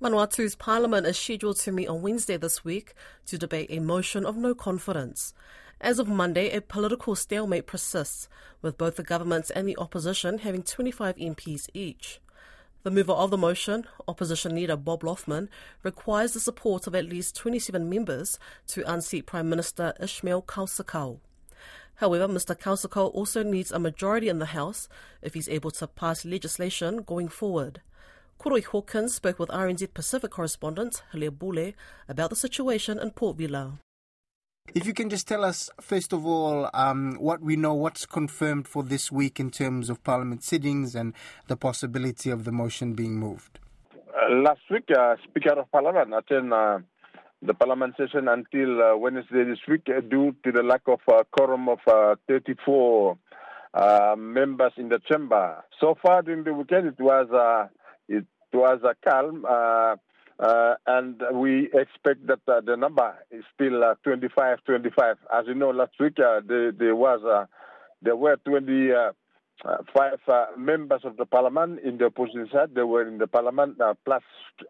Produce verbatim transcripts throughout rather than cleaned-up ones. Vanuatu's parliament is scheduled to meet on Wednesday this week to debate a motion of no confidence. As of Monday, a political stalemate persists, with both the government and the opposition having twenty-five M Ps each. The mover of the motion, opposition leader Bob Loughman, requires the support of at least twenty-seven members to unseat Prime Minister Ismael Kalsakau. However, Mister Kalsakau also needs a majority in the House if he's able to pass legislation going forward. Kuroi Hawkins spoke with R N Z Pacific correspondent Hale Bule about the situation in Port Vila. If you can just tell us, first of all, um, what we know, what's confirmed for this week in terms of Parliament sittings and the possibility of the motion being moved. Uh, last week, uh, Speaker of Parliament attended uh, the Parliament session until uh, Wednesday this week uh, due to the lack of a uh, quorum of uh, thirty-four uh, members in the chamber. So far during the weekend, it was... Uh, It was a calm, uh, uh, and we expect that uh, the number is still uh, twenty-five, twenty-five. As you know, last week uh, there, there was uh, there were twenty-five uh, members of the parliament in the opposition side. They were in the parliament uh, plus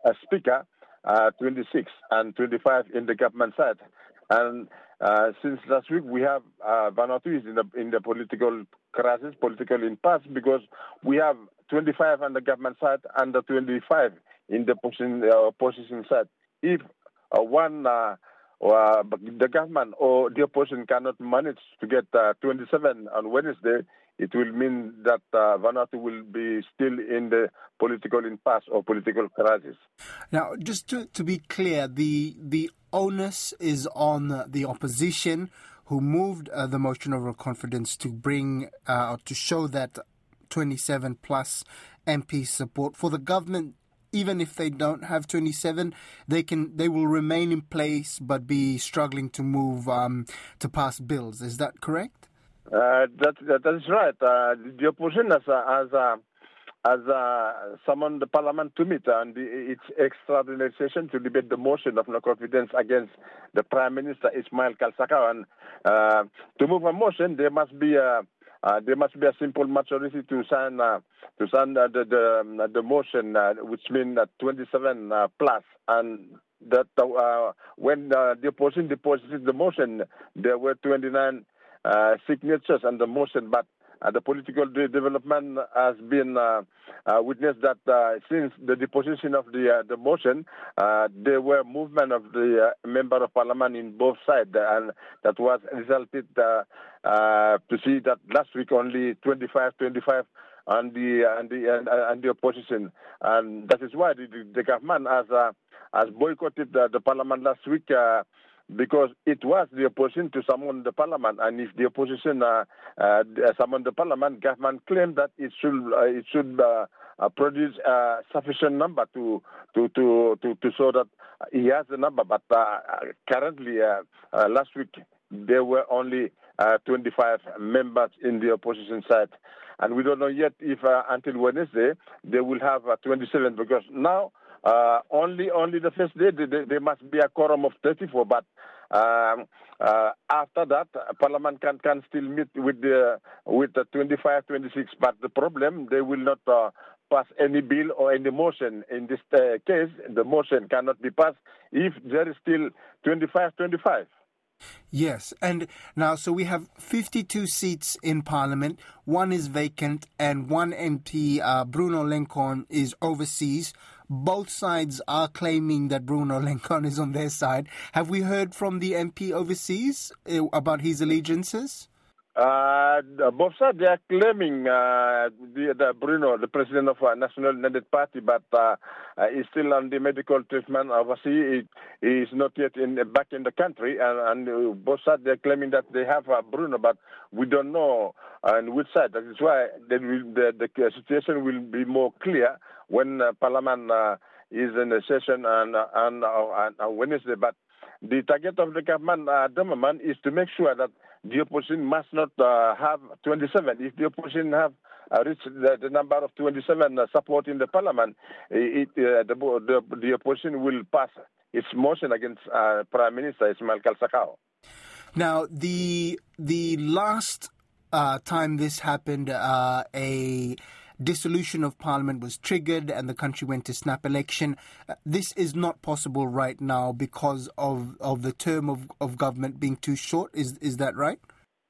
a speaker, uh, twenty-six, and twenty-five in the government side. And uh, since last week, we have uh, Vanuatu is in the in the political crisis, political impasse, because we have twenty-five on the government side and the twenty-five in the opposition, uh, opposition side. If uh, one, uh, uh, the government or the opposition cannot manage to get uh, twenty-seven on Wednesday, it will mean that uh, Vanuatu will be still in the political impasse or political crisis. Now, just to, to be clear, the the onus is on the opposition who moved uh, the motion of confidence to bring uh, to show that twenty-seven plus M P support for the government. Even if they don't have twenty-seven, they can they will remain in place but be struggling to move um, to pass bills. Is that correct? Uh, that that, that is right. Uh, the opposition has as uh, as uh, summoned the parliament to meet and its extraordinary session to debate the motion of no confidence against the Prime Minister Ismael Kalsakau. And uh, to move a motion, there must be a Uh, there must be a simple majority to sign uh, to sign uh, the the, um, the motion, uh, which means uh, twenty-seven uh, plus, and that uh, when uh, the opposition deposited the motion, there were twenty-nine uh, signatures on the motion. But uh, the political de- development has been uh, uh, witnessed that uh, since the deposition of the uh, the motion, uh, there were movement of the uh, member of parliament in both sides, and that was resulted. Uh, Uh, to see that last week only twenty-five, twenty-five on the on the on the opposition, and that is why the, the government has uh, has boycotted the, the parliament last week uh, because it was the opposition to summon the parliament, and if the opposition uh, uh, summoned the parliament, government claimed that it should uh, it should uh, uh, produce a sufficient number to to to to, to show that he has the number, but uh, currently uh, uh, last week there were only Uh, twenty-five members in the opposition side. And we don't know yet if uh, until Wednesday they will have uh, twenty-seven, because now uh, only only the first day there must be a quorum of thirty-four. But um, uh, after that, uh, Parliament can can still meet with the with the twenty-five, twenty-six. But the problem, they will not uh, pass any bill or any motion. In this uh, case, the motion cannot be passed if there is still twenty-five, twenty-five. Yes, and now so we have fifty-two seats in Parliament. One is vacant, and one M P, uh, Bruno Lencon, is overseas. Both sides are claiming that Bruno Lincoln is on their side. Have we heard from the M P overseas uh, about his allegiances? Uh, both sides, they are claiming uh, the, the Bruno, the president of uh, National United Party, but uh, uh, he's still on the medical treatment overseas. He, he is not yet in, back in the country, and, and both sides, they are claiming that they have uh, Bruno, but we don't know on which side. That is why they will, the, the situation will be more clear when uh, Parliament uh, is in a session on, on, on, on Wednesday. But the target of the government at the moment is to make sure that the opposition must not uh, have twenty-seven. If the opposition have uh, reached the, the number of twenty-seven uh, support in the parliament, it, uh, the, the, the opposition will pass its motion against uh, Prime Minister Ismael Kalsakau. Now, the the last uh, time this happened, uh, a dissolution of parliament was triggered and the country went to snap election. Uh, this is not possible right now because of, of the term of, of government being too short. Is is that right?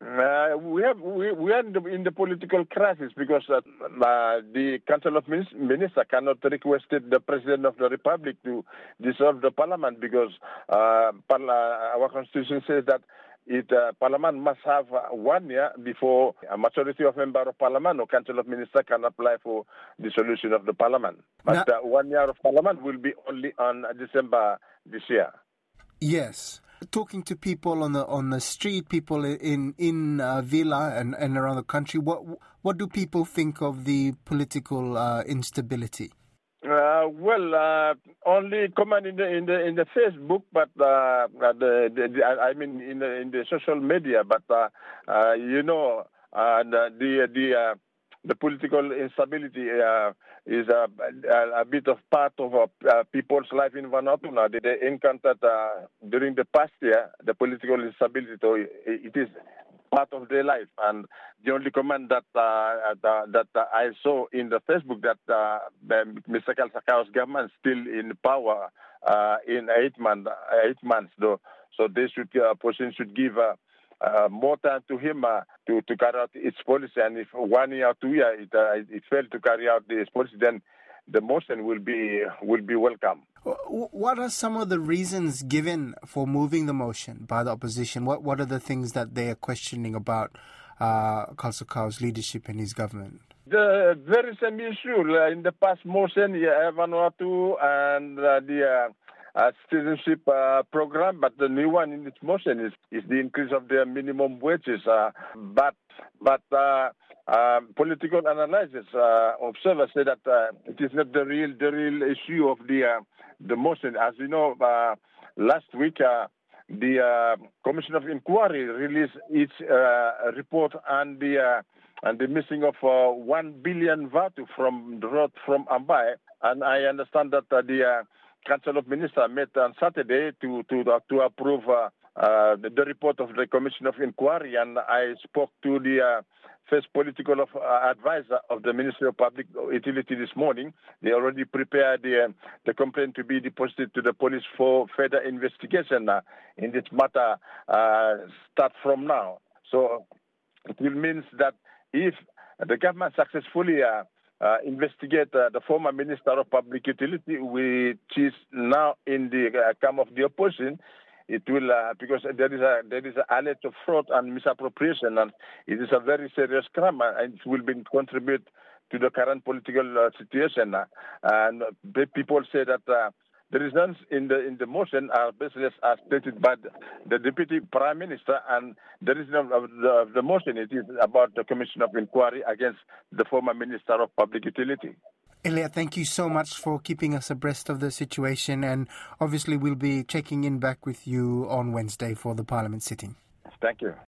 Uh, we have we, we are in the, in the political crisis because uh, uh, the Council of Ministers cannot request the President of the Republic to dissolve the Parliament because uh, our Constitution says that It, uh, Parliament must have uh, one year before a majority of members of Parliament or Council of Ministers can apply for dissolution of the Parliament. But now, uh, one year of Parliament will be only on December this year. Yes. Talking to people on the on the street, people in in uh, Vila and, and around the country, what what do people think of the political uh, instability? Uh, well, uh, only comment in the in the in the Facebook, but uh, the, the, the, I mean in the, in the social media. But uh, uh, you know, uh, the the the, uh, the political instability uh, is a, a, a bit of part of uh, people's life in Vanuatu. Now they, they encountered uh, during the past year the political instability. So it, it is part of their life, and the only comment that uh, that, that I saw in the Facebook that uh, Mister Kalsakau's government still in power uh, in eight months. Eight months, though, so they should uh, person should give uh, uh, more time to him uh, to to carry out its policy. And if one year or two year it uh, it failed to carry out this policy, then the motion will be will be welcome. What are some of the reasons given for moving the motion by the opposition? What what are the things that they are questioning about uh, Kalsakau's leadership and his government? The very same issue uh, in the past motion, yeah, Vanuatu and uh, the uh, uh, citizenship uh, program, but the new one in this motion is, is the increase of their minimum wages. Uh, but but. Uh, Uh, political analysis uh, observers say that uh, it is not the real the real issue of the uh, the motion. As you know, uh, last week uh, the uh, Commission of Inquiry released its uh, report on the uh, and the missing of uh, one billion V A T U from the road from Ambae, and I understand that uh, the uh, Council of Ministers met on Saturday to to to approve Uh, Uh, the, the report of the Commission of Inquiry, and I spoke to the uh, first political of, uh, advisor of the Ministry of Public Utility this morning. They already prepared the, uh, the complaint to be deposited to the police for further investigation uh, in this matter uh, start from now. So it will mean that if the government successfully uh, uh, investigate uh, the former Minister of Public Utility, which is now in the uh, camp of the opposition, it will, uh, because there is a there is a alleged of fraud and misappropriation, and it is a very serious crime, and it will be contribute to the current political uh, situation. Uh, and people say that uh, the reasons in the in the motion are baseless, as stated by the, the Deputy Prime Minister. And the reason of the, of the motion, it is about the Commission of Inquiry against the former Minister of Public Utility. Elia, thank you so much for keeping us abreast of the situation, and obviously we'll be checking in back with you on Wednesday for the Parliament sitting. Thank you.